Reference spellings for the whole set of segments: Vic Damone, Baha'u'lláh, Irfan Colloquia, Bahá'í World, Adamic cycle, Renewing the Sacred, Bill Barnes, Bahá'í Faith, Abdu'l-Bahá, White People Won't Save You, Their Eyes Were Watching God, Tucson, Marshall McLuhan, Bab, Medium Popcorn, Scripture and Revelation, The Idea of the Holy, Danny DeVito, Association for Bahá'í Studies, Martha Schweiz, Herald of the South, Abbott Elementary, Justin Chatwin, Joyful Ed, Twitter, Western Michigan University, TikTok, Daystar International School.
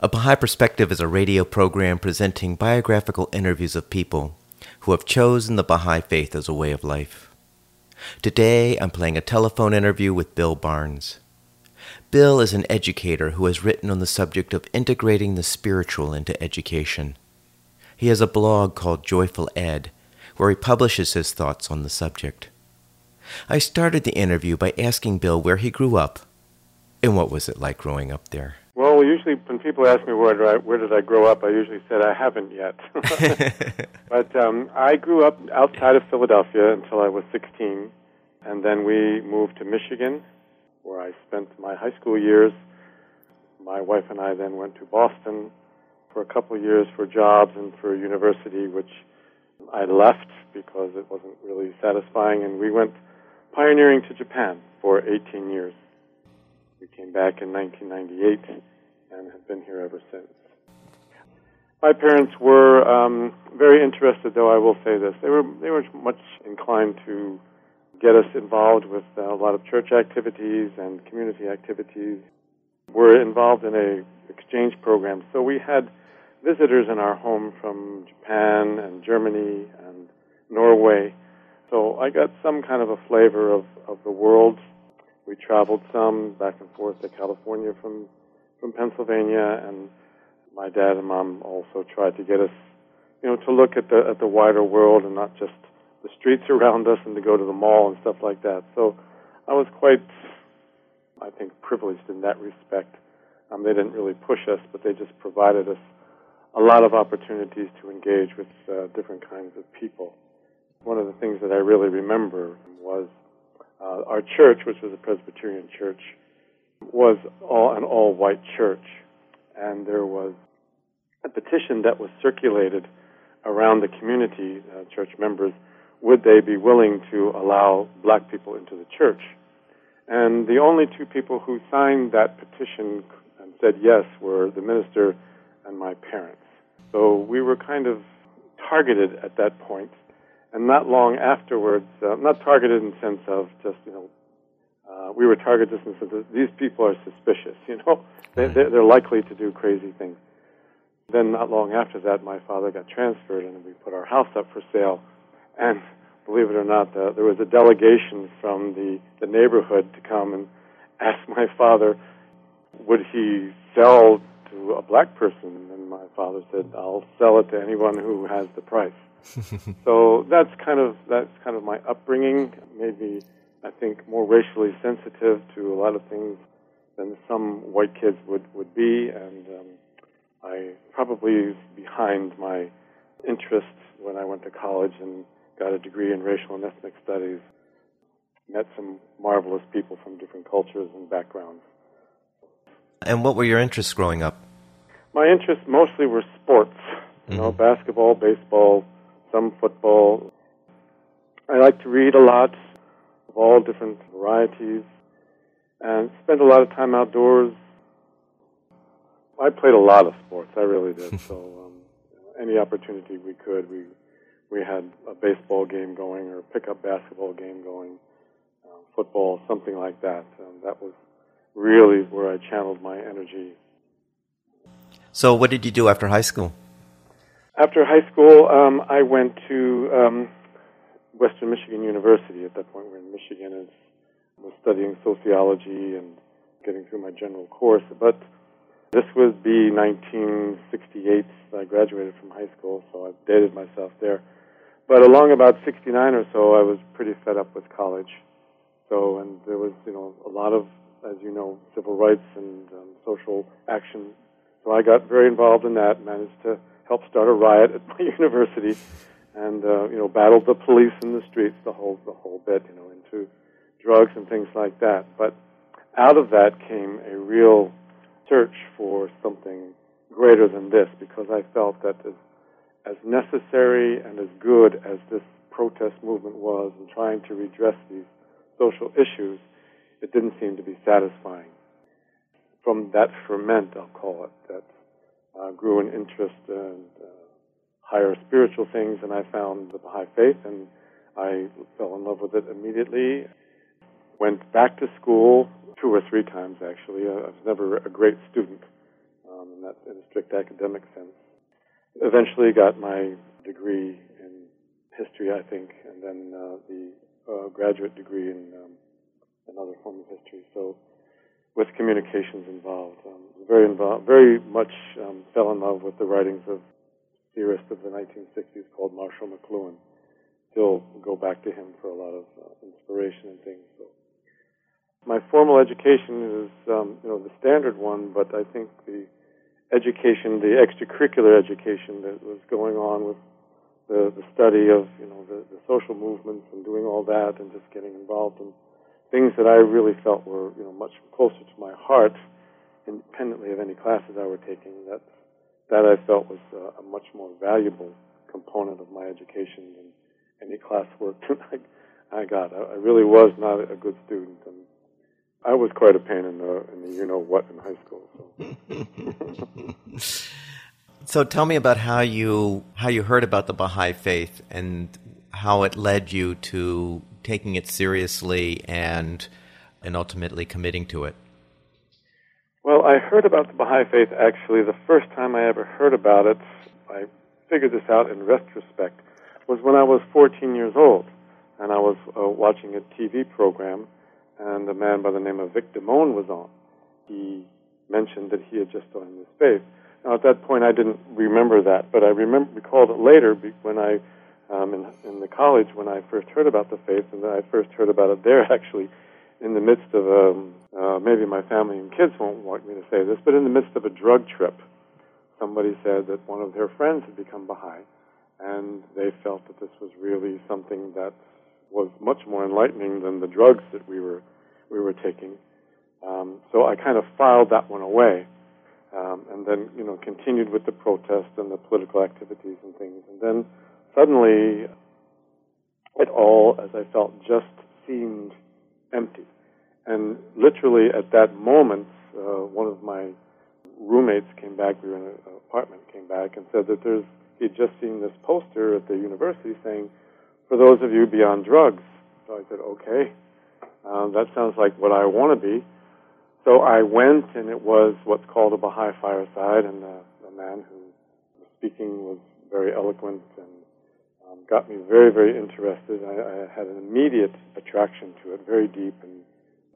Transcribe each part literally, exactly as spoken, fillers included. A Baha'i Perspective is a radio program presenting biographical interviews of people who have chosen the Baha'i Faith as a way of life. Today, I'm playing a telephone interview with Bill Barnes. Bill is an educator who has written on the subject of integrating the spiritual into education. He has a blog called Joyful Ed, where he publishes his thoughts on the subject. I started the interview by asking Bill where he grew up and what was it like growing up there. Well, we usually, when people ask me where did I, where did I grow up, I usually said I haven't yet. But um, I grew up outside of Philadelphia until I was sixteen, and then we moved to Michigan, where I spent my high school years. My wife and I then went to Boston for a couple of years for jobs and for university, which I left because it wasn't really satisfying, and we went pioneering to Japan for eighteen years. We came back in nineteen ninety-eight and have been here ever since. My parents were um, very interested, though I will say this. They were they were much inclined to get us involved with a lot of church activities and community activities. We're involved in an exchange program, so we had visitors in our home from Japan and Germany and Norway. So I got some kind of a flavor of, of the world. We traveled some back and forth to California from, from Pennsylvania, and my dad and mom also tried to get us, you know, to look at the at the wider world and not just the streets around us, and to go to the mall and stuff like that. So I was quite, I think, privileged in that respect. Um, they didn't really push us, but they just provided us a lot of opportunities to engage with uh, different kinds of people. One of the things that I really remember was Uh, our church, which was a Presbyterian church, was all, an all-white church, and there was a petition that was circulated around the community, uh, church members, would they be willing to allow black people into the church? And the only two people who signed that petition and said yes were the minister and my parents. So we were kind of targeted at that point. And not long afterwards, uh, not targeted in the sense of just, you know, uh, we were targeted in the sense that these people are suspicious, you know. They, they're likely to do crazy things. Then not long after that, my father got transferred, and we put our house up for sale. And believe it or not, uh, there was a delegation from the, the neighborhood to come and ask my father, would he sell to a black person? And my father said, I'll sell it to anyone who has the price. So that's kind of that's kind of my upbringing. Made me, I think, more racially sensitive to a lot of things than some white kids would, would be, and um, I probably behind my interest when I went to college and got a degree in racial and ethnic studies, met some marvelous people from different cultures and backgrounds. And what were your interests growing up? My interests mostly were sports, you know, mm-hmm. basketball, baseball, some football. I like to read a lot of all different varieties and spend a lot of time outdoors. I played a lot of sports, I really did. So um, any opportunity we could, we we had a baseball game going or a pickup basketball game going, uh, football, something like that. Um, that was really where I channeled my energy. So what did you do after high school? After high school, um, I went to um, Western Michigan University. At that point, we're in Michigan, and I was studying sociology and getting through my general course. But this would be nineteen sixty-eight. I graduated from high school, so I dated myself there. But along about sixty-nine or so, I was pretty fed up with college. So, and there was, you know, a lot of, as you know, civil rights and um, social action. So I got very involved in that, managed to helped start a riot at my university, and uh, you know, battled the police in the streets, the whole the whole bit, you know, into drugs and things like that. But out of that came a real search for something greater than this, because I felt that as, as necessary and as good as this protest movement was in trying to redress these social issues, it didn't seem to be satisfying. From that ferment, I'll call it, that uh, grew an interest in uh, higher spiritual things, and I found the Baha'i Faith, and I fell in love with it immediately. Went back to school two or three times, actually. I was never a great student um, in, that, in a strict academic sense. Eventually got my degree in history, I think, and then uh, the uh, graduate degree in um, another form of history. So with communications involved. Um, very involved, very much um, fell in love with the writings of a theorist of the nineteen sixties called Marshall McLuhan. Still go back to him for a lot of uh, inspiration and things. So my formal education is, um, you know, the standard one, but I think the education, the extracurricular education that was going on with the, the study of, you know, the, the social movements and doing all that and just getting involved in things that I really felt were, you know, much closer to my heart, independently of any classes I were taking, that that I felt was uh, a much more valuable component of my education than any classwork I got. I really was not a good student, and I was quite a pain in the, in the you-know-what in high school. So. So tell me about how you how you heard about the Baha'i Faith and how it led you to taking it seriously and and ultimately committing to it. Well, I heard about the Baha'i Faith, actually, the first time I ever heard about it, I figured this out in retrospect, was when I was fourteen years old, and I was uh, watching a T V program, and a man by the name of Vic Damone was on. He mentioned that he had just done this faith. Now, at that point, I didn't remember that, but I remember, recalled it later when I, um, in, in the college, when I first heard about the faith, and then I first heard about it there, actually, in the midst of, um, uh, maybe my family and kids won't want me to say this, but in the midst of a drug trip, somebody said that one of their friends had become Baha'i, and they felt that this was really something that was much more enlightening than the drugs that we were we were taking. Um, so I kind of filed that one away, um, and then you know continued with the protest and the political activities and things. And then suddenly, it all, as I felt, just seemed empty. And literally at that moment, uh, one of my roommates came back. We were in an apartment. Came back and said that there's. He'd just seen this poster at the university saying, "For those of you beyond drugs." So I said, okay, um, that sounds like what I want to be. So I went, and it was what's called a Baha'i fireside, and the, the man who was speaking was very eloquent and um, got me very, very interested. I, I had an immediate attraction to it, very deep, and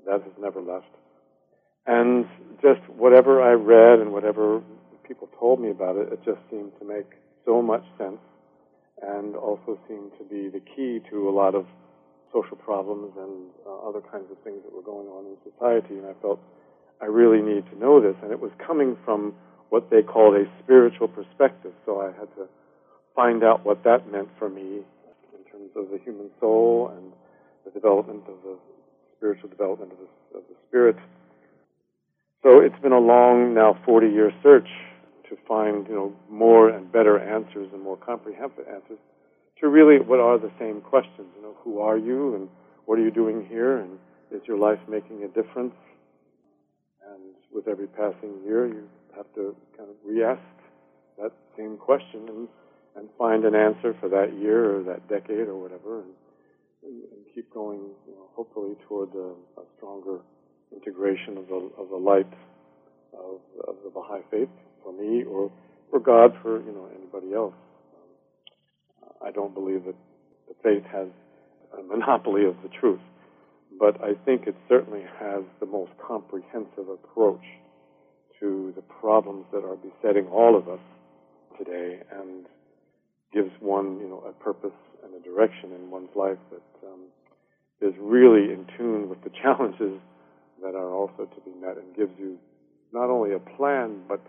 that has never left. And just whatever I read and whatever people told me about it, it just seemed to make so much sense, and also seemed to be the key to a lot of social problems and uh, other kinds of things that were going on in society. And I felt, I really need to know this. And it was coming from what they called a spiritual perspective. So I had to find out what that meant for me in terms of the human soul and the development of the spiritual development of the, of the spirit. So it's been a long, now forty-year search to find, you know, more and better answers and more comprehensive answers to really what are the same questions. You know, who are you and what are you doing here and is your life making a difference? And with every passing year, you have to kind of re-ask that same question and, and find an answer for that year or that decade or whatever, and, and, and keep going, you know, hopefully toward a, a stronger integration of the, of the light of, of the Baha'i Faith. For me, or for God, for you know anybody else. Um, I don't believe that the faith has a monopoly of the truth, but I think it certainly has the most comprehensive approach to the problems that are besetting all of us today, and gives one you know a purpose and a direction in one's life that um, is really in tune with the challenges that are also to be met, and gives you not only a plan but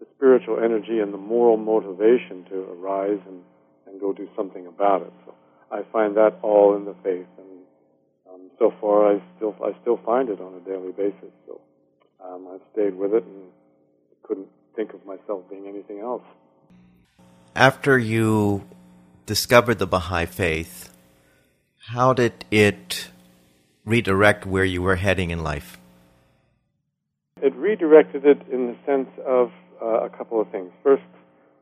the spiritual energy and the moral motivation to arise and, and go do something about it. So I find that all in the faith, and um, so far I still I still find it on a daily basis. So um, I've stayed with it and couldn't think of myself being anything else. After you discovered the Baha'i Faith, how did it redirect where you were heading in life? It redirected it in the sense of uh, a couple of things. First,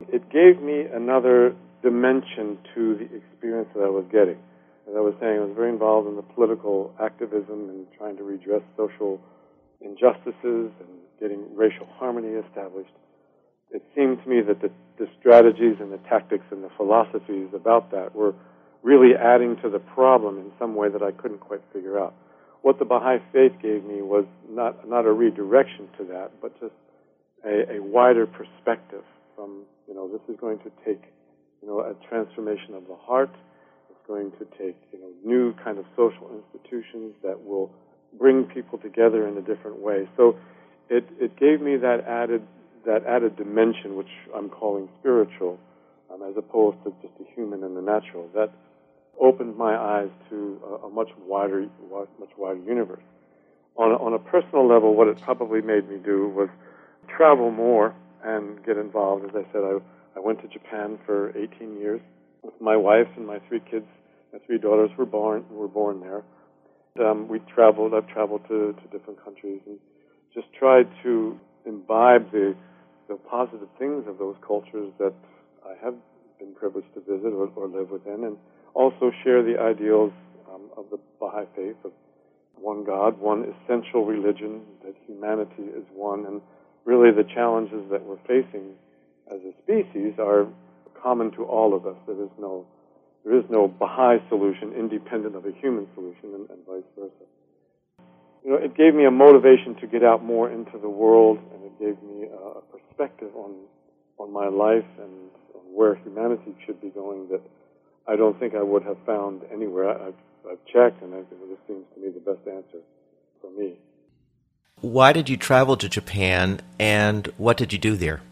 it gave me another dimension to the experience that I was getting. As I was saying, I was very involved in the political activism and trying to redress social injustices and getting racial harmony established. It seemed to me that the, the strategies and the tactics and the philosophies about that were really adding to the problem in some way that I couldn't quite figure out. What the Baha'i Faith gave me was not not a redirection to that, but just a, a wider perspective from, you know, this is going to take, you know, a transformation of the heart. It's going to take, you know, new kind of social institutions that will bring people together in a different way. So it, it gave me that added that added dimension, which I'm calling spiritual, um, as opposed to just the human and the natural. That opened my eyes to a, a much wider, much wider universe. On a, on a personal level, what it probably made me do was travel more and get involved. As I said, I, I went to Japan for eighteen years with my wife and my three kids. My three daughters were born were born there. Um, we traveled. I've traveled to, to different countries and just tried to imbibe the the positive things of those cultures that I have been privileged to visit or, or live within, and also share the ideals um, of the Baha'i Faith, of one God, one essential religion, that humanity is one, and really the challenges that we're facing as a species are common to all of us. There is no there is no Baha'i solution independent of a human solution, and, and vice versa. You know, it gave me a motivation to get out more into the world, and it gave me a perspective on on my life and on where humanity should be going that I don't think I would have found anywhere. I've, I've checked, and I think this seems to me the best answer for me. Why did you travel to Japan, and what did you do there?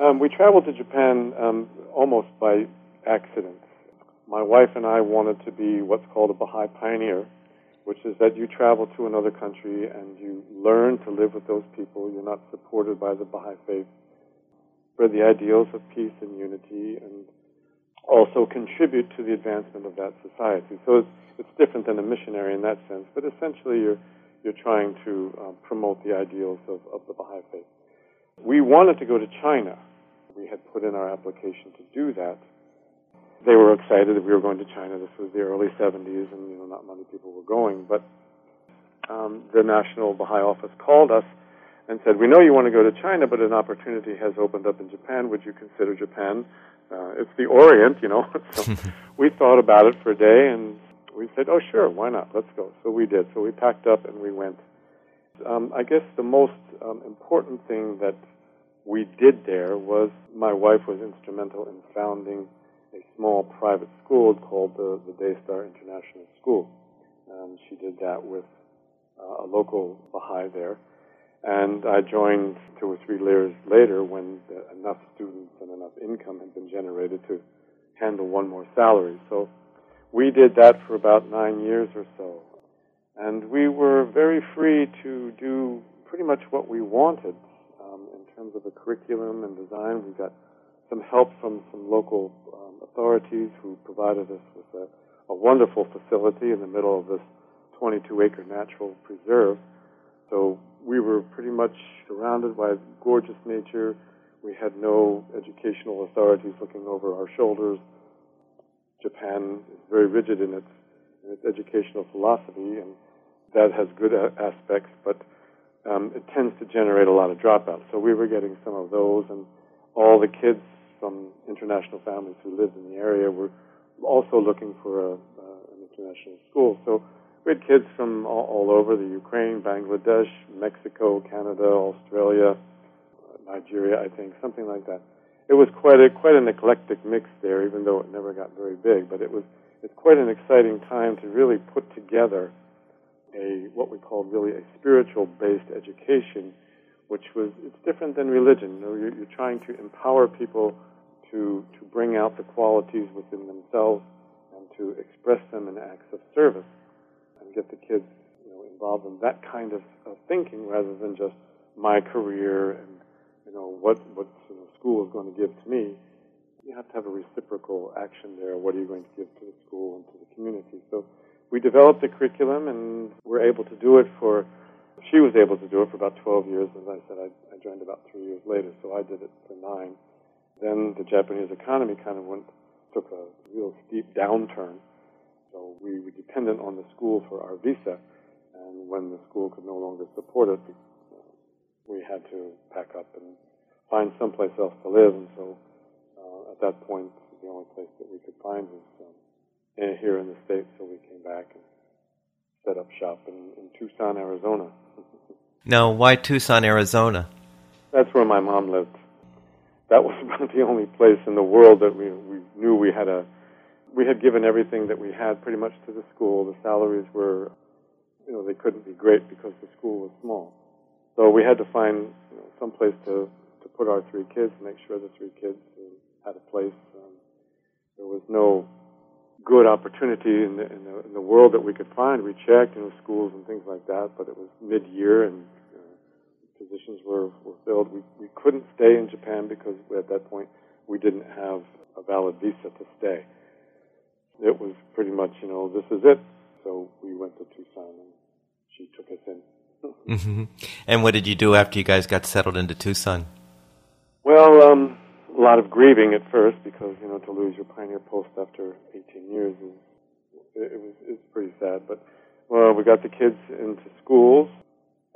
Um, we traveled to Japan um, almost by accident. My wife and I wanted to be what's called a Baha'i pioneer, which is that you travel to another country and you learn to live with those people. You're not supported by the Baha'i Faith, for the ideals of peace and unity, and also contribute to the advancement of that society. So it's, it's different than a missionary in that sense, but essentially you're you're trying to um, promote the ideals of, of the Baha'i Faith. We wanted to go to China. We had put in our application to do that. They were excited that we were going to China. This was the early seventies, and you know, not many people were going. But um, the National Baha'i Office called us and said, "We know you want to go to China, but an opportunity has opened up in Japan. Would you consider Japan? Uh, it's the Orient, you know." So we thought about it for a day, and we said, "Oh, sure, why not? Let's go." So we did. So we packed up and we went. Um, I guess the most um, important thing that we did there was my wife was instrumental in founding a small private school called the, the Daystar International School. Um, she did that with uh, a local Baha'i there. And I joined two or three years later when the, enough students and enough income had been generated to handle one more salary. So we did that for about nine years or so. And we were very free to do pretty much what we wanted um, in terms of the curriculum and design. We got some help from some local um, authorities who provided us with a, a wonderful facility in the middle of this twenty-two acre natural preserve. So we were pretty much surrounded by gorgeous nature. We had no educational authorities looking over our shoulders. Japan is very rigid in its, in its educational philosophy, and that has good aspects, but um, it tends to generate a lot of dropouts. So we were getting some of those, and all the kids from international families who lived in the area were also looking for a, uh, an international school. So we had kids from all, all over, the Ukraine, Bangladesh, Mexico, Canada, Australia, Nigeria, I think, something like that. It was quite a quite an eclectic mix there, even though it never got very big. But it was it's quite an exciting time to really put together a what we call really a spiritual-based education, which was, it's different than religion. You know, you're, you're trying to empower people to to bring out the qualities within themselves and to express them in acts of service and get the kids, you know, involved in that kind of, of thinking rather than just my career and you know, what, what the school is going to give to me, you have to have a reciprocal action there. What are you going to give to the school and to the community? So we developed a curriculum, and we're able to do it for, she was able to do it for about twelve years. As I said, I, I joined about three years later, so I did it for nine. Then the Japanese economy kind of went, took a real steep downturn, so we were dependent on the school for our visa, and when the school could no longer support us, we had to pack up and find someplace else to live, and so uh, at that point, the only place that we could find was um, in, here in the States, so we came back and set up shop in, in Tucson, Arizona. Now, why Tucson, Arizona? That's where my mom lived. That was about the only place in the world that we, we knew we had a... We had given everything that we had pretty much to the school. The salaries were, you know, they couldn't be great because the school was small. So we had to find, you know, some place to, to put our three kids, make sure the three kids had a place. Um, there was no good opportunity in the, in, the, in the world that we could find. We checked, you know, schools and things like that, but it was mid-year and positions were, were filled. We, we couldn't stay in Japan because we, at that point we didn't have a valid visa to stay. It was pretty much, you know, this is it. So we went to Tucson and she took us in. Mm-hmm. And what did you do after you guys got settled into Tucson? Well, um, a lot of grieving at first because, you know, to lose your pioneer post after eighteen years, is, it was it's pretty sad. But, well, we got the kids into schools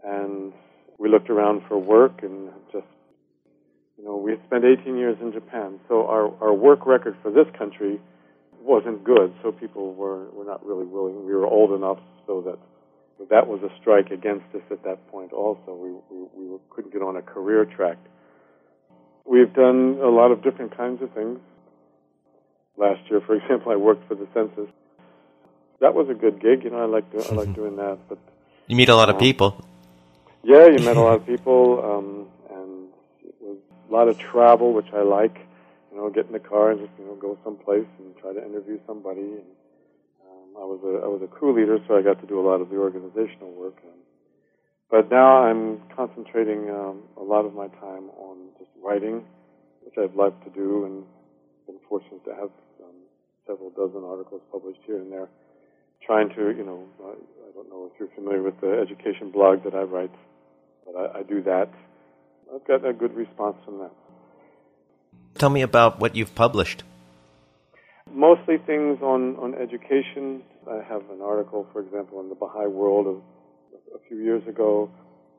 and we looked around for work and just, you know, we had spent eighteen years in Japan, so our, our work record for this country wasn't good, so people were, were not really willing. We were old enough so that that was a strike against us at that point also. We, we, we couldn't get on a career track. We've done a lot of different kinds of things. Last year, for example, I worked for the census. That was a good gig, you know, I like do, I like doing that. But you meet a lot um, of people. Yeah, you met a lot of people, um, and it was a lot of travel, which I like. You know, get in the car and just, you know, go someplace and try to interview somebody. And um, I was a I was a crew leader, so I got to do a lot of the organizational work. And, but now I'm concentrating um, a lot of my time on just writing, which I've loved to do, and been fortunate to have um, several dozen articles published here and there. Trying to, you know, I don't know if you're familiar with the education blog that I write. But I, I do that. I've got a good response from that. Tell me about what you've published. Mostly things on, on education. I have an article, for example, in the Baha'i World of, a few years ago.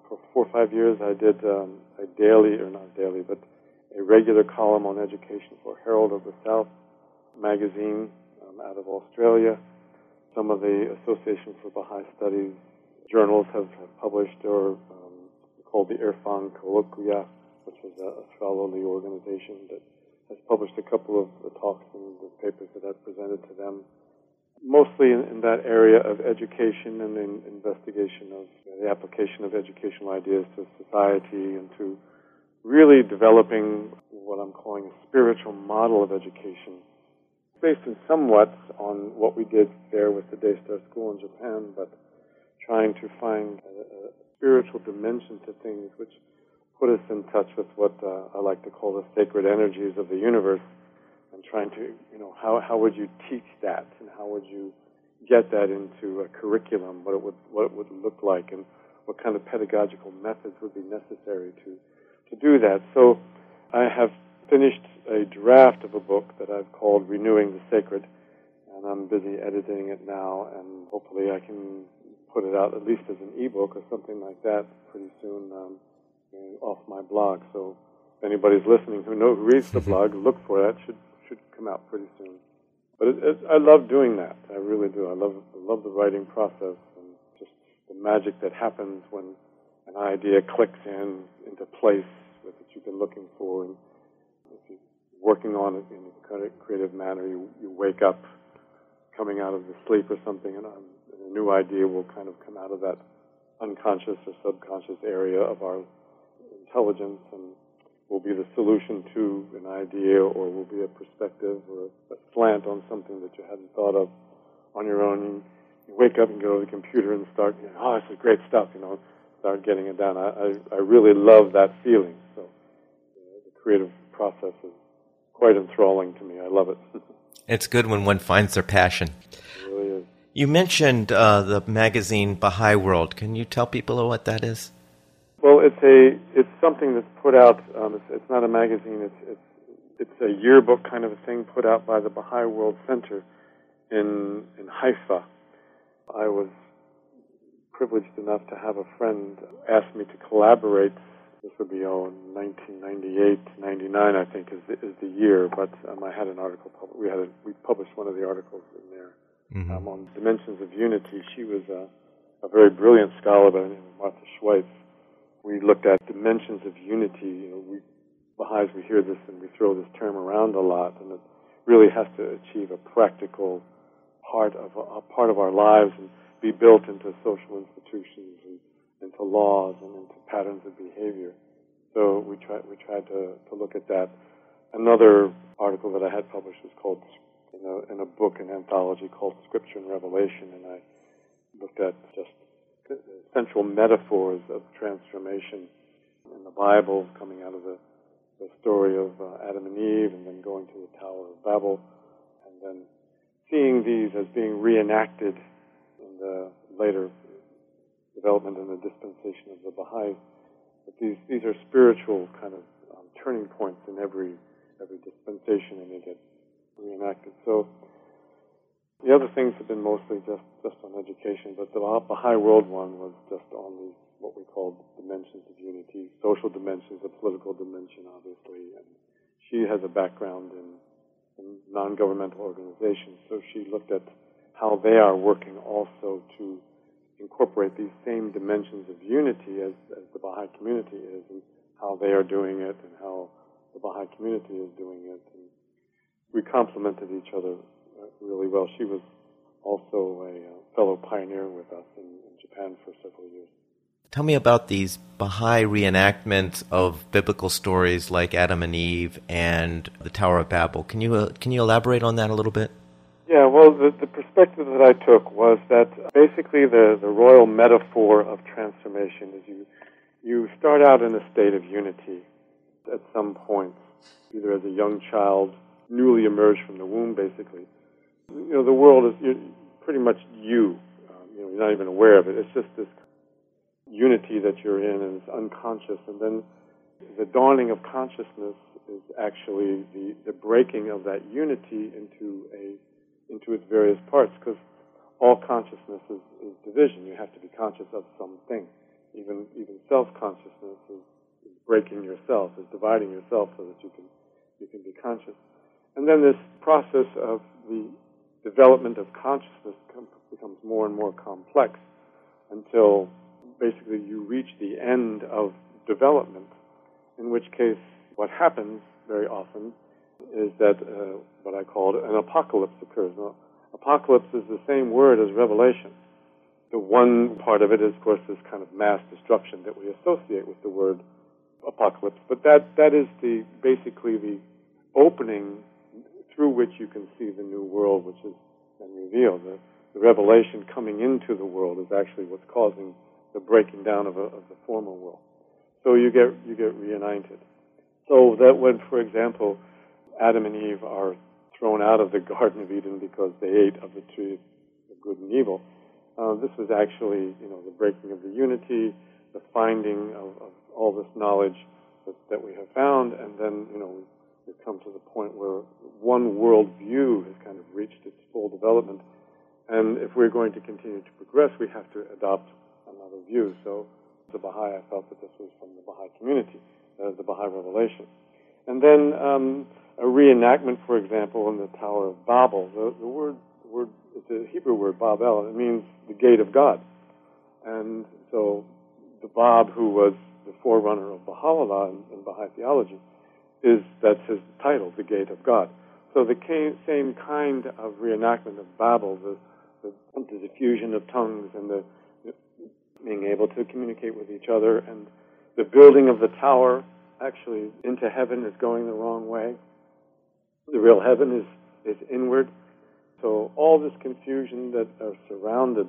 For four or five years I did um, a daily, or not daily, but a regular column on education for Herald of the South magazine um, out of Australia. Some of the Association for Bahá'í Studies journals have, have published, or um, called the Irfan Colloquia, which is a, a scholarly organization that has published a couple of the talks and the papers that I've presented to them, mostly in, in that area of education and in investigation of, you know, the application of educational ideas to society and to really developing what I'm calling a spiritual model of education, based in somewhat on what we did there with the Daystar School in Japan, but trying to find a, a spiritual dimension to things which put us in touch with what uh, I like to call the sacred energies of the universe, and trying to, you know, how, how would you teach that, and how would you get that into a curriculum, what it would, what it would look like, and what kind of pedagogical methods would be necessary to, to do that. So I have finished a draft of a book that I've called Renewing the Sacred, and I'm busy editing it now, and hopefully I can put it out at least as an ebook or something like that pretty soon um, off my blog. So if anybody's listening who knows, who reads the blog, look for that. It should, should come out pretty soon. But it, it, I love doing that. I really do. I love, I love the writing process and just the magic that happens when an idea clicks in into place that you've been looking for, and if you're working on it in a creative manner, you, you wake up coming out of the sleep or something, and a new idea will kind of come out of that unconscious or subconscious area of our intelligence and will be the solution to an idea, or will be a perspective or a slant on something that you hadn't thought of on your own. You wake up and go to the computer and start, you know, oh, this is great stuff, you know, start getting it down. I, I, I really love that feeling. So creative process is quite enthralling to me. I love it. It's good when one finds their passion. It really is. You mentioned uh, the magazine Bahá'í World. Can you tell people what that is? Well, it's a it's something that's put out. Um, it's, it's not a magazine. It's, it's it's a yearbook kind of a thing put out by the Bahá'í World Center in in Haifa. I was privileged enough to have a friend ask me to collaborate. This would be oh, nineteen ninety-eight, ninety-nine, I think, is the, is the year. But um, I had an article. Pub- we had a, we published one of the articles in there. Mm-hmm. Um, on Dimensions of Unity. She was a, a very brilliant scholar by the name of Martha Schweiz. We looked at dimensions of unity. You know, we Baha'is, we hear this and we throw this term around a lot, and it really has to achieve a practical part of a part of our lives and be built into social institutions and into laws and into patterns of behavior. So we tried we tried to, to look at that. Another article that I had published was called. In a, in a book, an anthology called Scripture and Revelation, and I looked at just central metaphors of transformation in the Bible, coming out of the, the story of uh, Adam and Eve, and then going to the Tower of Babel, and then seeing these as being reenacted in the later development in the dispensation of the Baha'i. But these these are spiritual kind of um, turning points in every every dispensation, and they get reenacted. So the other things have been mostly just, just on education, but the Baha'i World one was just on these what we call dimensions of unity, social dimensions, a political dimension, obviously. And she has a background in, in non-governmental organizations, so she looked at how they are working also to incorporate these same dimensions of unity as, as the Baha'i community is, and how they are doing it, and how the Baha'i community is doing it. And we complemented each other really well. She was also a fellow pioneer with us in, in Japan for several years. Tell me about these Baha'i reenactments of biblical stories like Adam and Eve and the Tower of Babel. Can you uh, can you elaborate on that a little bit? Yeah, well, the, the perspective that I took was that basically the, the royal metaphor of transformation is you you start out in a state of unity at some point, either as a young child, newly emerged from the womb, basically. You know, the world is pretty much you. Um, you know, you're not even aware of it. It's just this unity that you're in, and it's unconscious. And then the dawning of consciousness is actually the, the breaking of that unity into a into its various parts, because all consciousness is, is division. You have to be conscious of something. Even even self-consciousness is, is breaking yourself, is dividing yourself so that you can you can be conscious. And then this process of the development of consciousness becomes more and more complex until basically you reach the end of development, in which case what happens very often is that uh, what I called an apocalypse occurs. Now, apocalypse is the same word as revelation. The one part of it is, of course, this kind of mass destruction that we associate with the word apocalypse, but that, that is the basically the opening through which you can see the new world, which is then revealed. The, the revelation coming into the world is actually what's causing the breaking down of, a, of the former world. So you get you get reunited. So that when, for example, Adam and Eve are thrown out of the Garden of Eden because they ate of the tree of good and evil, uh, this was actually, you know, the breaking of the unity, the finding of, of all this knowledge that, that we have found, and then, you know, we've come to the point where one worldview has kind of reached its full development. And if we're going to continue to progress, we have to adopt another view. So the Baha'i, I felt that this was from the Baha'i community, uh, the Baha'i revelation. And then um, a reenactment, for example, in the Tower of Babel. The, the word, the word, it's a Hebrew word, Babel, and it means the gate of God. And so the Bab, who was the forerunner of Baha'u'lláh in, in Baha'i theology, is that's his title, The Gate of God. So the same kind of reenactment of Babel, the, the, the diffusion of tongues and the, the being able to communicate with each other, and the building of the tower actually into heaven is going the wrong way. The real heaven is, is inward. So all this confusion that uh, surrounded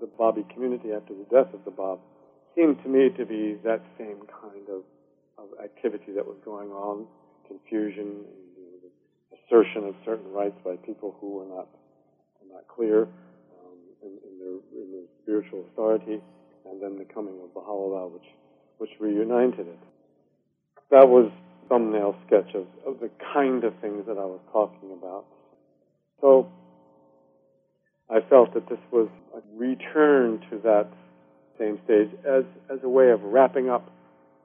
the Baha'i community after the death of the Bab seemed to me to be that same kind of of activity that was going on, confusion, and the assertion of certain rights by people who were not were not clear um, in, in, their, in their spiritual authority, and then the coming of Baha'u'lláh, which, which reunited it. That was a thumbnail sketch of, of the kind of things that I was talking about. So I felt that this was a return to that same stage as, as a way of wrapping up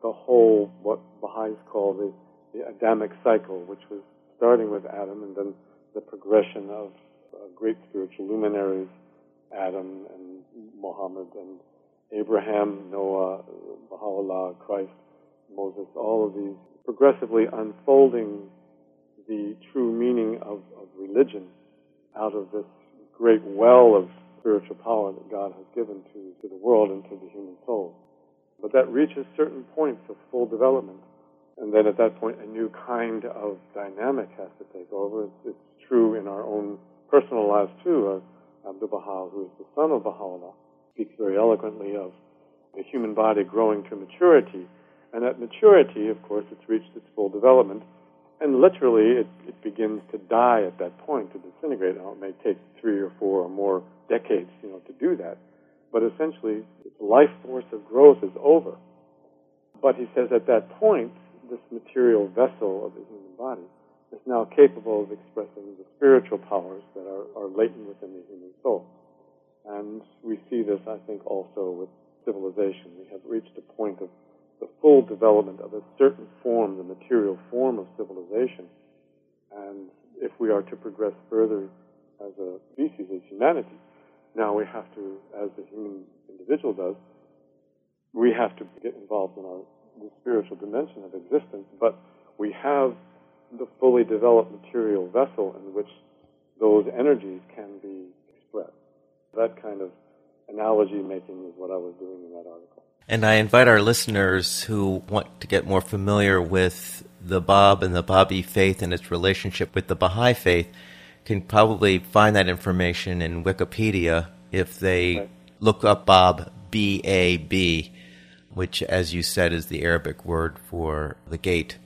the whole, what Baha'is call the, the Adamic cycle, which was starting with Adam and then the progression of uh, great spiritual luminaries, Adam and Muhammad and Abraham, Noah, Baha'u'lláh, Christ, Moses, all of these progressively unfolding the true meaning of, of religion out of this great well of spiritual power that God has given to, to the world and to the human soul. But that reaches certain points of full development, and then at that point a new kind of dynamic has to take over. It's, it's true in our own personal lives too. Uh, Abdu'l-Bahá, who is the son of Baha'u'lláh, speaks very eloquently of the human body growing to maturity, and at maturity, of course, it's reached its full development, and literally it, it begins to die at that point, to disintegrate. Now, it may take three or four or more decades, you know, to do that, but essentially its life force of growth is over. But he says at that point, this material vessel of the human body is now capable of expressing the spiritual powers that are, are latent within the human soul. And we see this, I think, also with civilization. We have reached a point of the full development of a certain form, the material form of civilization. And if we are to progress further as a species, as humanity, now we have to, as the human individual does, we have to get involved in our the spiritual dimension of existence, but we have the fully developed material vessel in which those energies can be expressed. That kind of analogy making is what I was doing in that article. And I invite our listeners who want to get more familiar with the Bab and the Bahá'í faith and its relationship with the Bahá'í faith can probably find that information in Wikipedia if they right. look up Bab, B A B, which, as you said, is the Arabic word for the gate.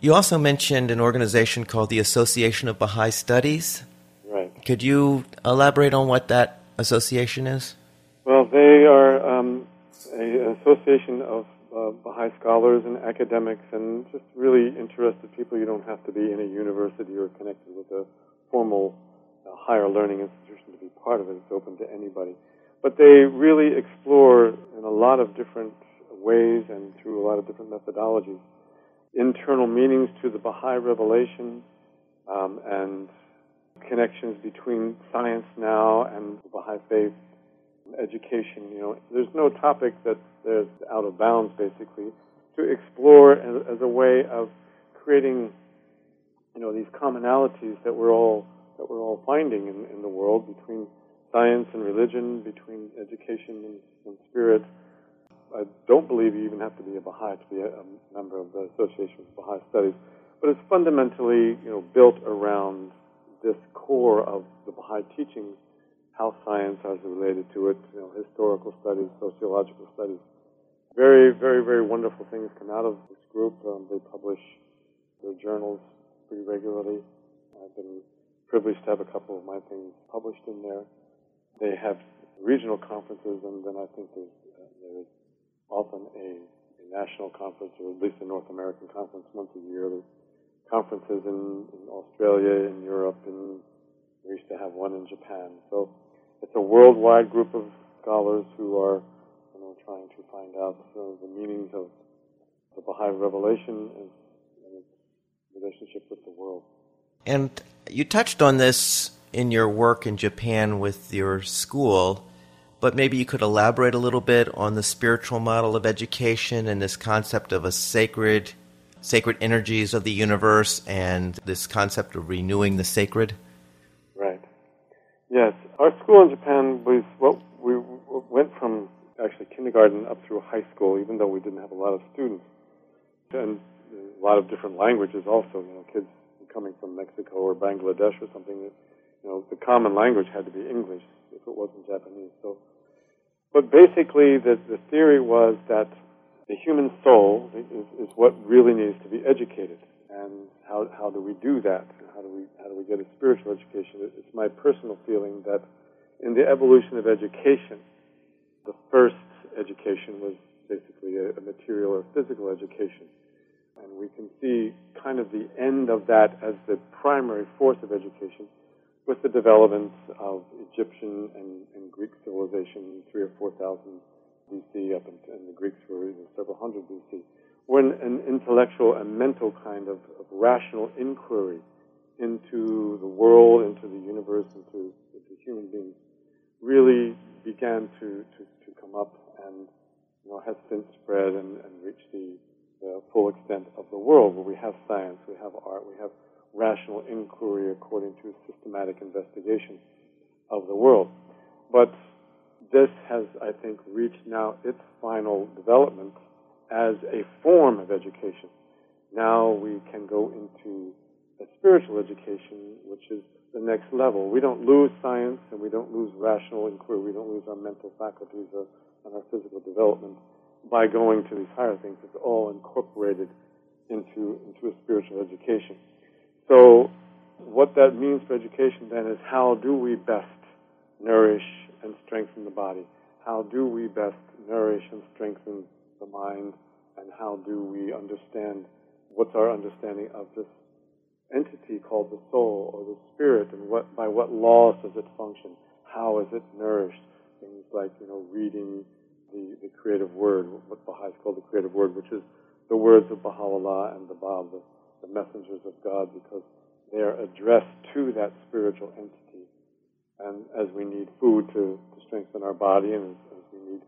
You also mentioned an organization called the Association of Bahá'í Studies. Right. Could you elaborate on what that association is? Well, they are um, an association of uh, Bahá'í scholars and academics and just really interested people. You don't have to be in a university or connected with a formal uh, higher learning institution to be part of it. It's open to anybody. But they really explore in a lot of different ways and through a lot of different methodologies internal meanings to the Bahá'í revelation um, and connections between science now and the Bahá'í faith, education. You know, there's no topic that there's out of bounds, basically, to explore as, as a way of creating, you know, these commonalities that we're all that we're all finding in, in the world between science and religion, between education and, and spirit. I don't believe you even have to be a Baha'i to be a, a member of the Association for Baha'i Studies, but it's fundamentally, you know, built around this core of the Baha'i teachings, how science has related to it, you know, historical studies, sociological studies. Very, very, very wonderful things come out of this group. Um, they publish their journals pretty regularly. I've been privileged to have a couple of my things published in there. They have regional conferences, and then I think there's, uh, there's often a, a national conference, or at least a North American conference once a year. There's conferences in, in Australia, in Europe, and we used to have one in Japan. So it's a worldwide group of scholars who are, you know, trying to find out sort of the meanings of the Bahá'í revelation and, and its relationship with the world. And you touched on this in your work in Japan with your school, but maybe you could elaborate a little bit on the spiritual model of education and this concept of a sacred, sacred energies of the universe and this concept of renewing the sacred. Right. Yes, our school in Japan was what we went from actually kindergarten up through high school, even though we didn't have a lot of students and a lot of different languages also. You know, kids coming from Mexico or Bangladesh or something. You know, the common language had to be English if it wasn't Japanese. So, but basically, the the theory was that the human soul is, is what really needs to be educated. And how how do we do that? How do we how do we get a spiritual education? It's my personal feeling that in the evolution of education, the first education was basically a, a material or physical education. And we can see kind of the end of that as the primary force of education with the developments of Egyptian and, and Greek civilization in three or four thousand B C up until, and the Greeks were in several hundred B C, when an intellectual and mental kind of, of rational inquiry into the world, into the universe, into, into human beings really began to, to, to come up and, you know, has since spread and, and reached the, the full extent of the world, where we have science, we have art, we have rational inquiry according to systematic investigation of the world. But this has, I think, reached now its final development as a form of education. Now we can go into a spiritual education, which is the next level. We don't lose science and we don't lose rational inquiry. We don't lose our mental faculties or, and our physical development by going to these higher things. It's all incorporated into, into a spiritual education. So what that means for education then is, how do we best nourish and strengthen the body? How do we best nourish and strengthen the mind? And how do we understand, what's our understanding of this entity called the soul or the spirit, and what, by what laws does it function? How is it nourished? Things like, you know, reading the, the creative word, what Baha'is call the creative word, which is the words of Baha'u'lláh and the Bab, the, the messengers of God, because they are addressed to that spiritual entity. And as we need food to, to strengthen our body, and as, as we need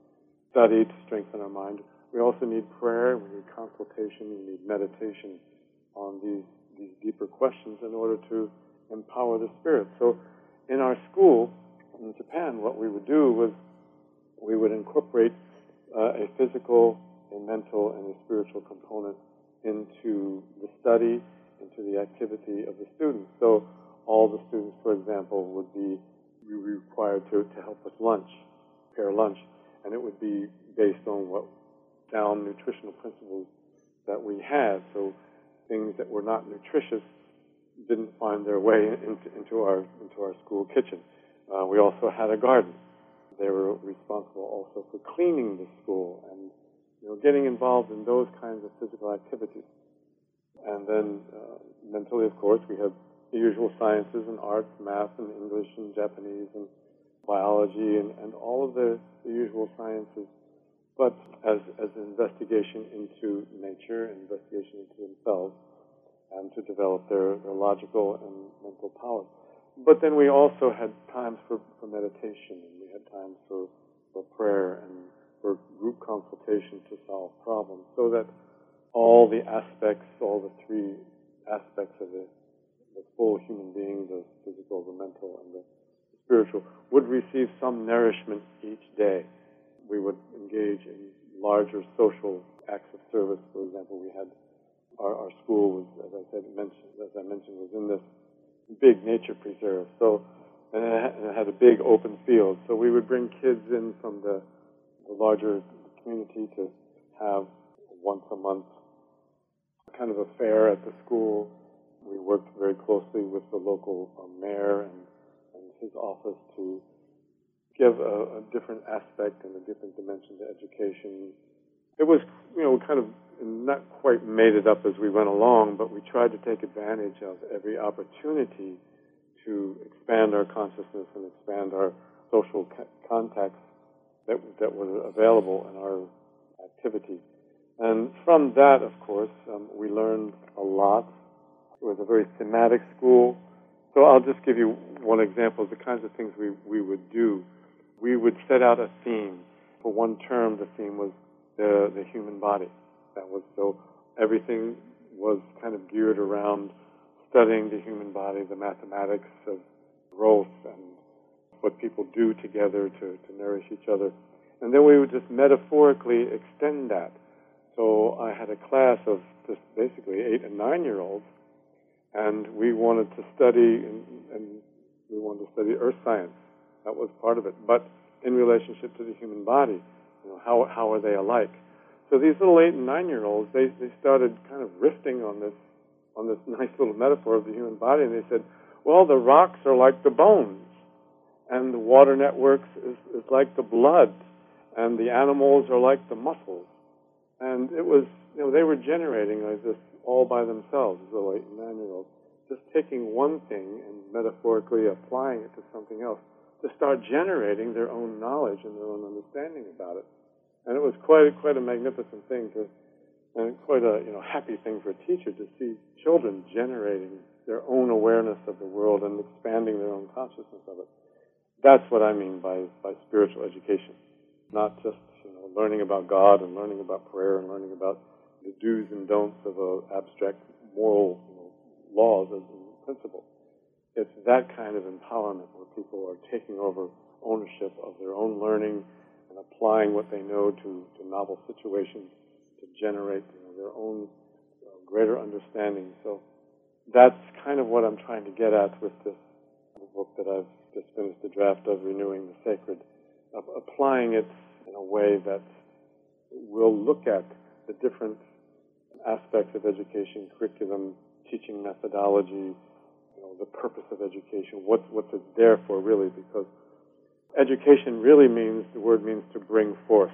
study to strengthen our mind, we also need prayer, we need consultation, we need meditation on these these deeper questions in order to empower the spirit. So in our school in Japan, what we would do was we would incorporate uh, a physical, a mental, and a spiritual component into the study, into the activity of the students. So all the students, for example, would be required to, to help with lunch, prepare lunch, and it would be based on what sound nutritional principles that we had. So things that were not nutritious didn't find their way into, into our into our school kitchen. Uh, we also had a garden. They were responsible also for cleaning the school and, you know, getting involved in those kinds of physical activities. And then uh, mentally, of course, we had the usual sciences and arts, math and English and Japanese and biology and, and all of the, the usual sciences. But as, as an investigation into nature, investigation into themselves, and to develop their, their logical and mental powers. But then we also had times for, for meditation, and we had times for, for prayer and for group consultation to solve problems, so that all the aspects, all the three aspects of the, the full human being, the physical, the mental, and the spiritual, would receive some nourishment each day. We would engage in larger social acts of service. For example, we had our, our school was, as I said, mentioned, as I mentioned, was in this big nature preserve. So, and it had a big open field. So we would bring kids in from the, the larger community to have once a month kind of a fair at the school. We worked very closely with the local mayor and, and his office to give a, a different aspect and a different dimension to education. It was, you know, kind of not quite made it up as we went along, but we tried to take advantage of every opportunity to expand our consciousness and expand our social co- contacts that that were available in our activity. And from that, of course, um, we learned a lot. It was a very thematic school. So I'll just give you one example of the kinds of things we, we would do. We would set out a theme. For one term, the theme was the, the human body. That was, so everything was kind of geared around studying the human body, the mathematics of growth and what people do together to, to nourish each other. And then we would just metaphorically extend that. So I had a class of just basically eight and nine-year-olds, and we wanted to study and, and we wanted to study earth science. That was part of it, but in relationship to the human body, you know, how how are they alike? So these little eight and nine-year-olds, they, they started kind of riffing on this on this nice little metaphor of the human body, and they said, well, the rocks are like the bones, and the water networks is, is like the blood, and the animals are like the muscles. And it was, you know, they were generating like this all by themselves, the little eight and nine-year-olds, just taking one thing and metaphorically applying it to something else to start generating their own knowledge and their own understanding about it. And it was quite a, quite a magnificent thing to, and quite a you know happy thing for a teacher to see children generating their own awareness of the world and expanding their own consciousness of it. That's what I mean by, by spiritual education, not just you know learning about God and learning about prayer and learning about the do's and don'ts of uh, abstract moral you know, laws and principles. It's that kind of empowerment where people are taking over ownership of their own learning and applying what they know to, to novel situations to generate you know, their own you know, greater understanding. So that's kind of what I'm trying to get at with this book that I've just finished the draft of, Renewing the Sacred, of applying it in a way that will look at the different aspects of education, curriculum, teaching methodology, you know, the purpose of education, what, what's it there for really, because education really means, the word means to bring forth.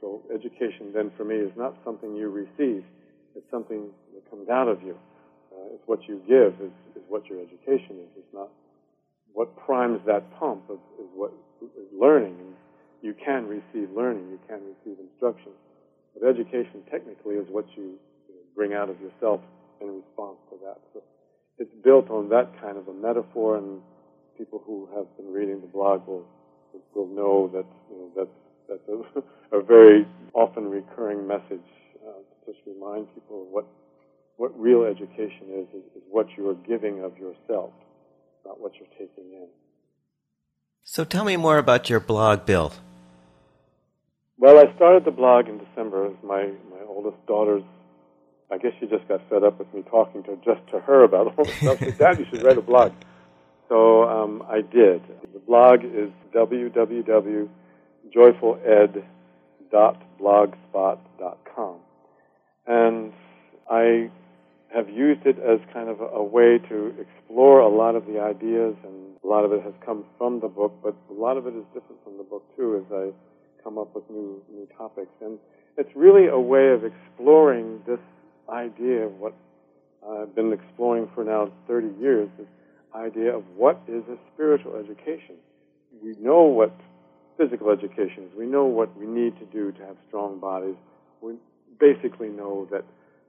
So education then for me is not something you receive, it's something that comes out of you. Uh, it's what you give is, is what your education is. It's not what primes that pump is, is what is learning. And you can receive learning, you can receive instruction. But education technically is what you, you know, bring out of yourself in response to that. So it's built on that kind of a metaphor, and people who have been reading the blog will will know that you know, that's That's a, a very often recurring message, uh, to just remind people of what, what real education is, is, is what you are giving of yourself, not what you're taking in. So tell me more about your blog, Bill. Well, I started the blog in December. As my, my oldest daughter's, I guess she just got fed up with me talking to just to her about all this stuff. She said, Dad, you should write a blog. So um, I did. The blog is www. joyful ed dot blogspot dot com. And I have used it as kind of a, a way to explore a lot of the ideas, and a lot of it has come from the book, but a lot of it is different from the book, too, as I come up with new, new topics. And it's really a way of exploring this idea of what I've been exploring for now thirty years, this idea of what is a spiritual education. We know what physical education is. We know what we need to do to have strong bodies. We basically know that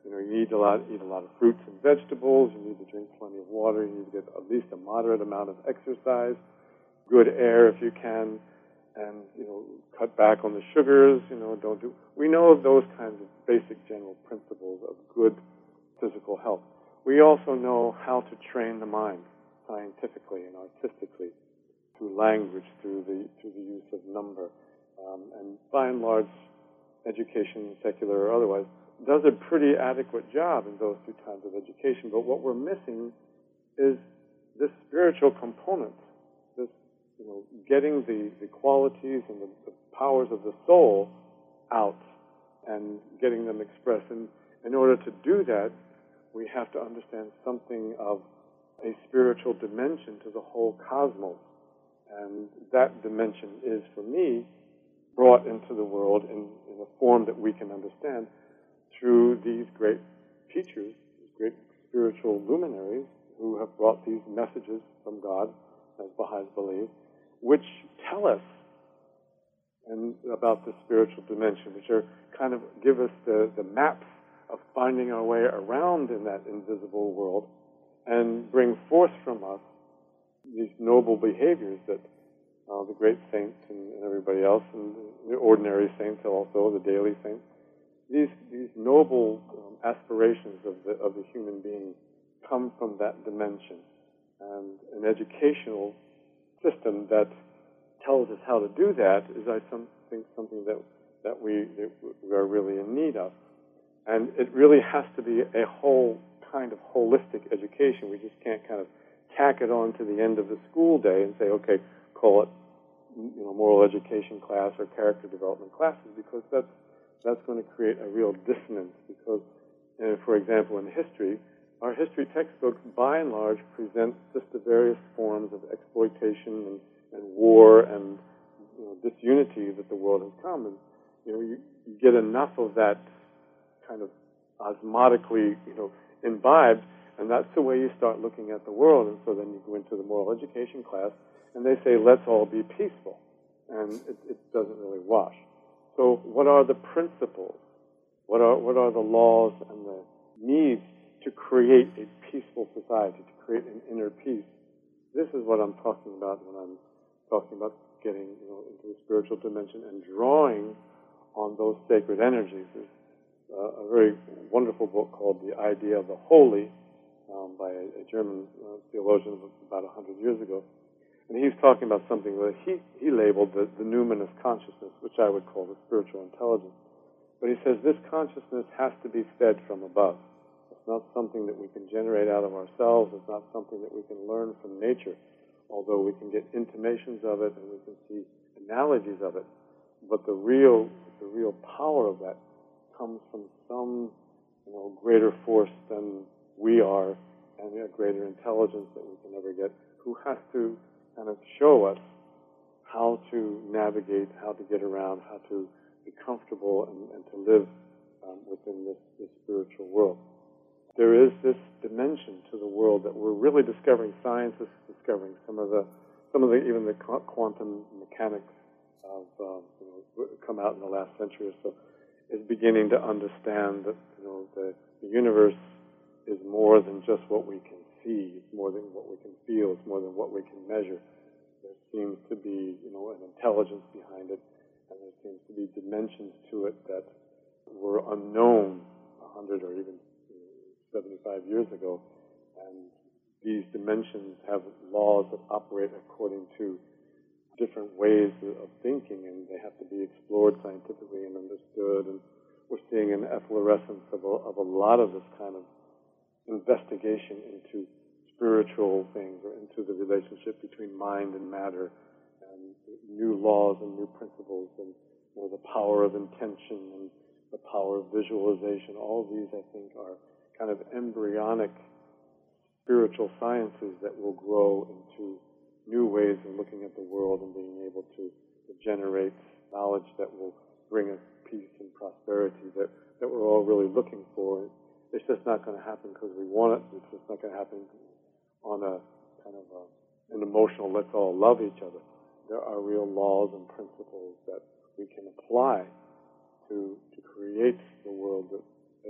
you know you need a lot, eat a lot of fruits and vegetables. You need to drink plenty of water. You need to get at least a moderate amount of exercise, good air if you can, and you know cut back on the sugars. You know don't do. We know those kinds of basic general principles of good physical health. We also know how to train the mind scientifically and artistically, through language, through the through the use of number. Um, and by and large, education, secular or otherwise, does a pretty adequate job in those two kinds of education. But what we're missing is this spiritual component, this you know, getting the, the qualities and the, the powers of the soul out and getting them expressed. And in order to do that, we have to understand something of a spiritual dimension to the whole cosmos. And that dimension is, for me, brought into the world in, in a form that we can understand through these great teachers, these great spiritual luminaries who have brought these messages from God, as Baha'is believe, which tell us and about the spiritual dimension, which are kind of give us the, the maps of finding our way around in that invisible world and bring forth from us these noble behaviors that uh, the great saints and, and everybody else, and the ordinary saints also, the daily saints, these these noble um, aspirations of the of the human being come from that dimension, and an educational system that tells us how to do that is, I some, think, something that that we that we are really in need of, and it really has to be a whole kind of holistic education. We just can't kind of tack it on to the end of the school day and say, okay, call it you know, moral education class or character development classes, because that's that's going to create a real dissonance because, uh, for example, in history, our history textbooks, by and large, present just the various forms of exploitation and, and war and you know, disunity that the world has come. And, you know, you, you get enough of that kind of osmotically, you know, imbibed, and that's the way you start looking at the world. And so then you go into the moral education class, and they say, let's all be peaceful. And it, it doesn't really wash. So what are the principles? What are, what are the laws and the needs to create a peaceful society, to create an inner peace? This is what I'm talking about when I'm talking about getting you know, into the spiritual dimension and drawing on those sacred energies. There's uh, a very wonderful book called The Idea of the Holy um, by a, a German uh, theologian about one hundred years ago. And he's talking about something that he, he labeled the, the numinous consciousness, which I would call the spiritual intelligence. But he says this consciousness has to be fed from above. It's not something that we can generate out of ourselves. It's not something that we can learn from nature, although we can get intimations of it and we can see analogies of it. But the real, the real power of that comes from some, you know, greater force than we are, and a greater intelligence that we can never get, who has to kind of show us how to navigate, how to get around, how to be comfortable and, and to live um, within this, this spiritual world. There is this dimension to the world that we're really discovering. Science is discovering some of the, some of the even the quantum mechanics of um, you know, come out in the last century or so, is beginning to understand that you know the, the universe is more than just what we can see. It's more than what we can feel. It's more than what we can measure. There seems to be you know an intelligence behind it, and there seems to be dimensions to it that were unknown a hundred or even seventy-five years ago, and these dimensions have laws that operate according to different ways of thinking, and they have to be explored scientifically and understood, and we're seeing an efflorescence of a, of a lot of this kind of investigation into spiritual things, or into the relationship between mind and matter, and new laws and new principles, and you know, the power of intention and the power of visualization. All of these, I think, are kind of embryonic spiritual sciences that will grow into new ways of looking at the world and being able to, to generate knowledge that will bring us peace and prosperity that, that we're all really looking for. It's just not going to happen because we want it. It's just not going to happen on a kind of a, an emotional, let's all love each other. There are real laws and principles that we can apply to, to create the world that,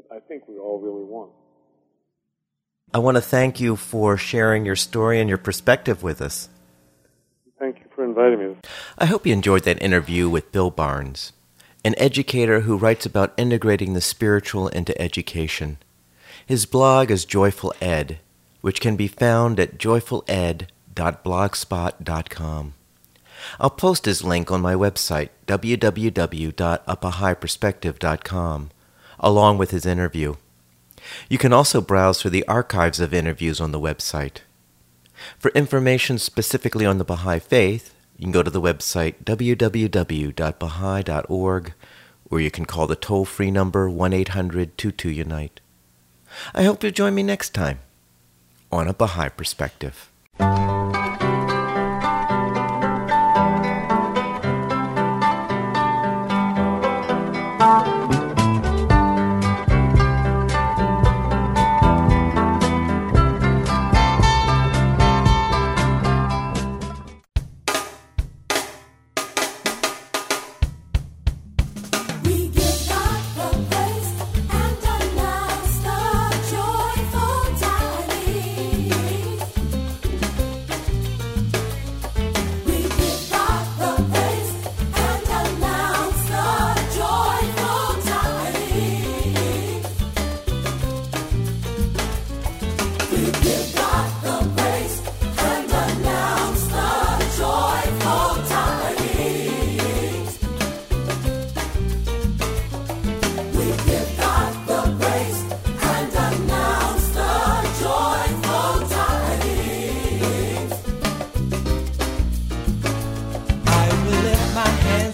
that I think we all really want. I want to thank you for sharing your story and your perspective with us. Thank you for inviting me. I hope you enjoyed that interview with Bill Barnes, an educator who writes about integrating the spiritual into education. His blog is Joyful Ed, which can be found at joyful ed dot blogspot dot com. I'll post his link on my website, w w w dot a baha'i perspective dot com, along with his interview. You can also browse through the archives of interviews on the website. For information specifically on the Baha'i Faith, you can go to the website w w w dot baha'i dot org, or you can call the toll-free number one eight hundred two two unite. I hope you'll join me next time on A Baha'i Perspective.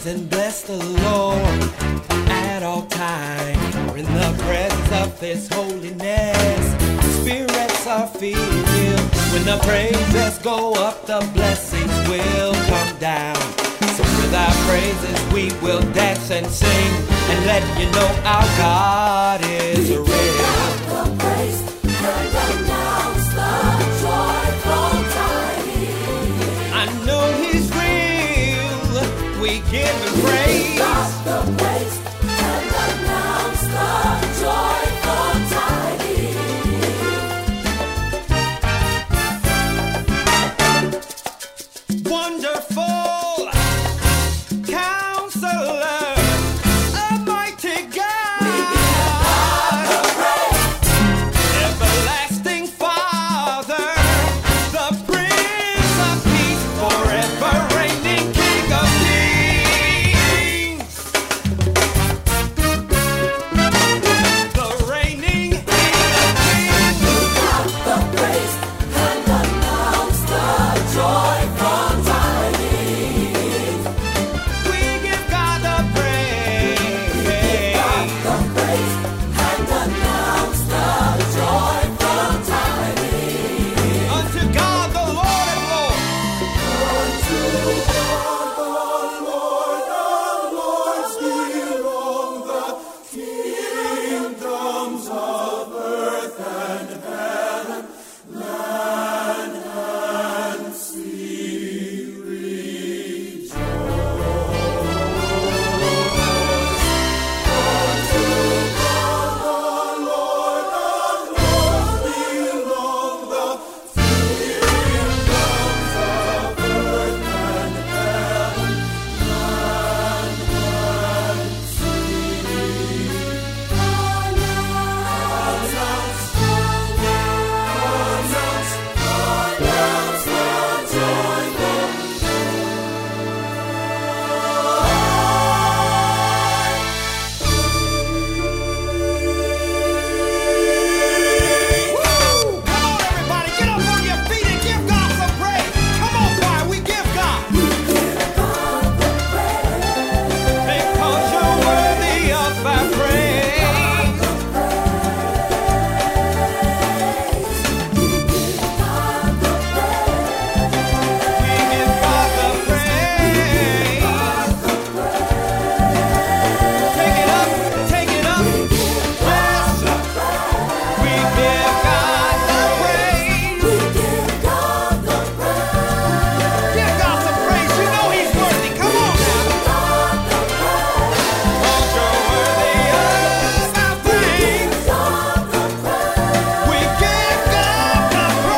And bless the Lord at all times. of His holiness. Spirits are filled. When the praises go up, the blessings will come down. So with our praises we will dance and sing, and let you know our God is real. I know He's real. We give Him praise. The praise and announce the joyful tidings. Wonderful Counselor, Almighty God, the praise. Everlasting Father, the Prince of Peace, forever reigning King of Kings. We give God the praise. Unto God the Lord of Lords. Woo! Come on, everybody, get up on your feet and give God some praise. Come on, choir, we give God. Because you're worthy of our praise. We give God the praise. Take it up, take it up. Yes, we give God the praise. Give God some praise. You know He's worthy. Come on now. Cause you're worthy of our praise. We give God the praise. Cause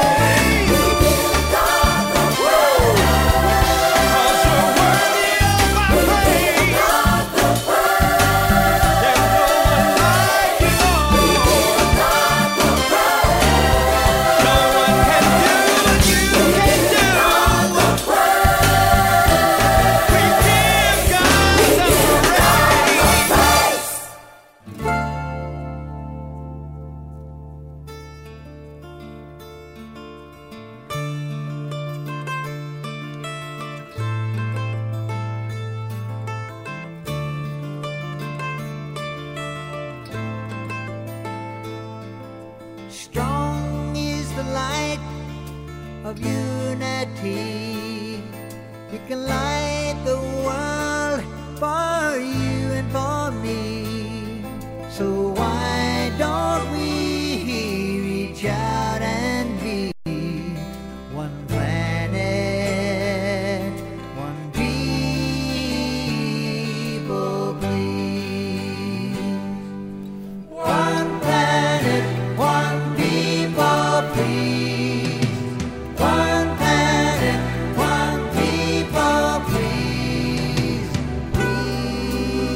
you're worthy of our praise. There's no one like You, Lord. No one can do what You can do. We give God the praise. Strong is the light of unity. You can light the world for you and for me. So why don't we reach out and be one planet, one people, please? One planet, one people, please. One planet, one people, please. Please.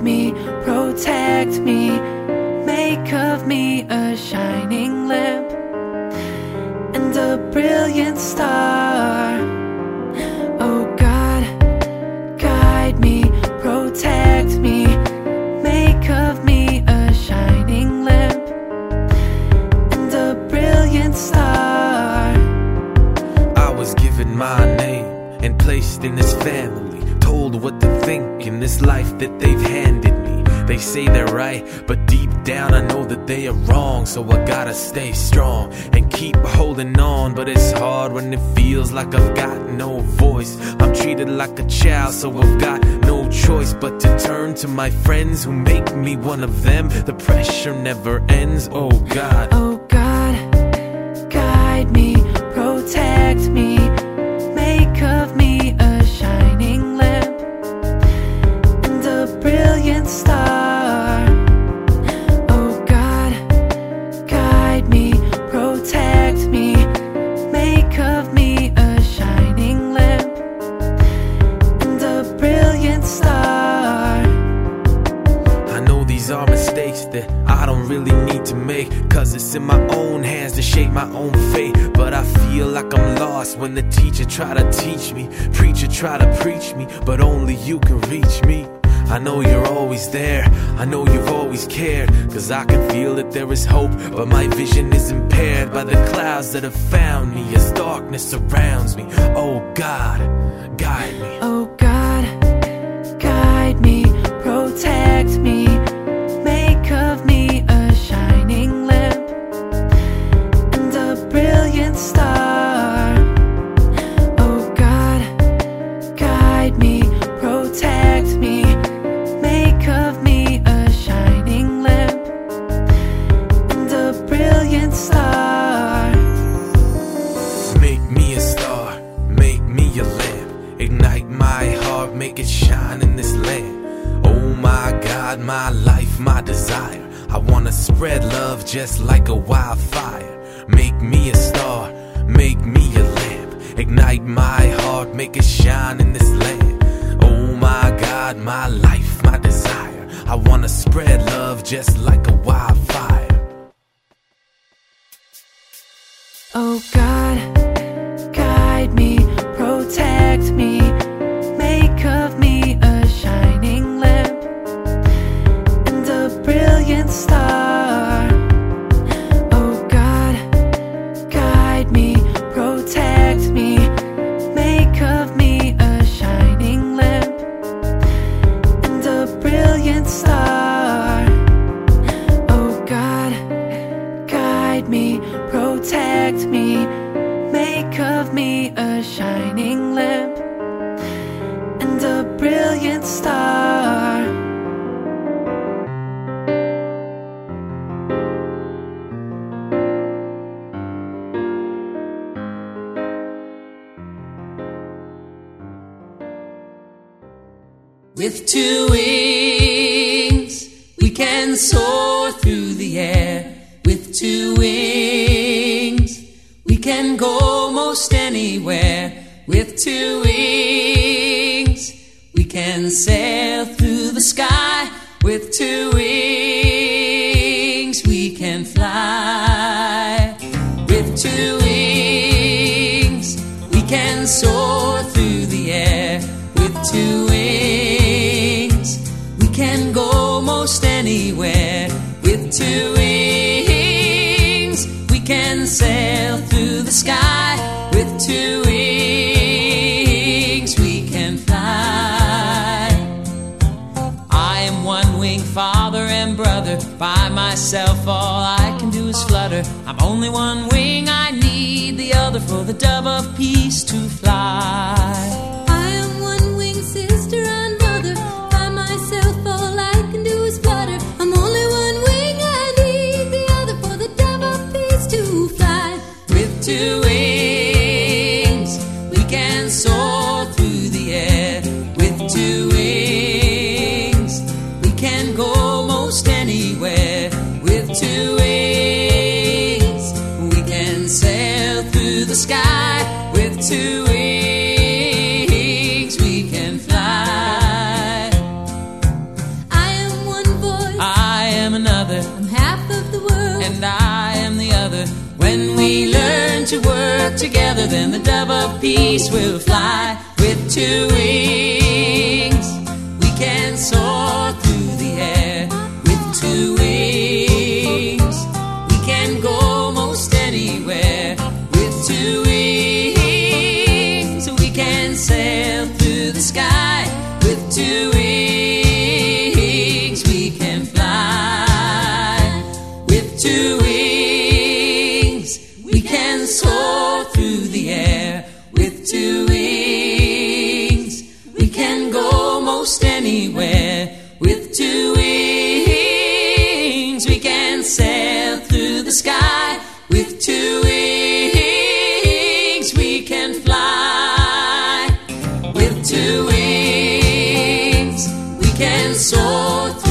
guide me, protect me, make of me a shining lamp and a brilliant star. Oh God, guide me, protect me, make of me a shining lamp and a brilliant star. I was given my name and placed in this family, told what to think in this life that they've handed me. They say they're right, but deep down I know that they are wrong. So I gotta stay strong and keep holding on. But it's hard when it feels like I've got no voice. I'm treated like a child, so I've got no choice but to turn to my friends who make me one of them. The pressure never ends. Oh God, oh God, guide me, protect me, make of me a shining light brilliant star. Oh God, guide me, protect me, make of me a shining lamp and a brilliant star. I know these are mistakes that I don't really need to make, 'cause it's in my own hands to shape my own fate. But I feel like I'm lost when the teacher try to teach me, preacher try to preach me, but only you can reach me. I know you're always there, I know you've always cared, 'cause I can feel that there is hope, but my vision is impaired by the clouds that have found me as darkness surrounds me. Oh God, guide me. Oh God, guide me, protect me, make of me a shining lamp and a brilliant star. Oh God, guide me, protect me, make of me a shining lamp and a brilliant star. Make me a star, make me a lamp, ignite my heart, make it shine in this land. Oh my God, my life, my desire, I wanna spread love just like a wildfire. Make me a star, make me a lamp, ignite my heart, make it shine in this land. Oh my God, my life, my desire, I wanna spread love just like a wildfire. Oh God, guide me, protect me, make of me a shining lamp and a brilliant star. Oh God, guide me, protect me, make of me a shining lamp brilliant star. Oh God, guide me, protect me, make of me a shining lamp and a brilliant star. With two wings, we can soar through the air. With two wings, we can go most anywhere. With two wings, we can sail through the sky. With two wings, we can fly. With two wings, we can soar through the air. With two wings, can go most anywhere. With two wings, we can sail through the sky. With two wings, we can fly. I am one-winged father and brother. By myself, all I can do is flutter. I'm only one wing, I need the other for the dove of peace to fly. Two wings, we can soar through the air. With two wings, we can go most anywhere. With two wings, we can sail through the sky. With two wings. other than the dove of peace. We'll fly with two wings. We can soar through the air with two wings. We can go most anywhere with two wings. We can sail through the sky with two wings. We can fly with two wings. Soar through the air with two wings. We can go most anywhere with two wings. We can sail through the sky with two wings. We can fly with two wings. We can soar through.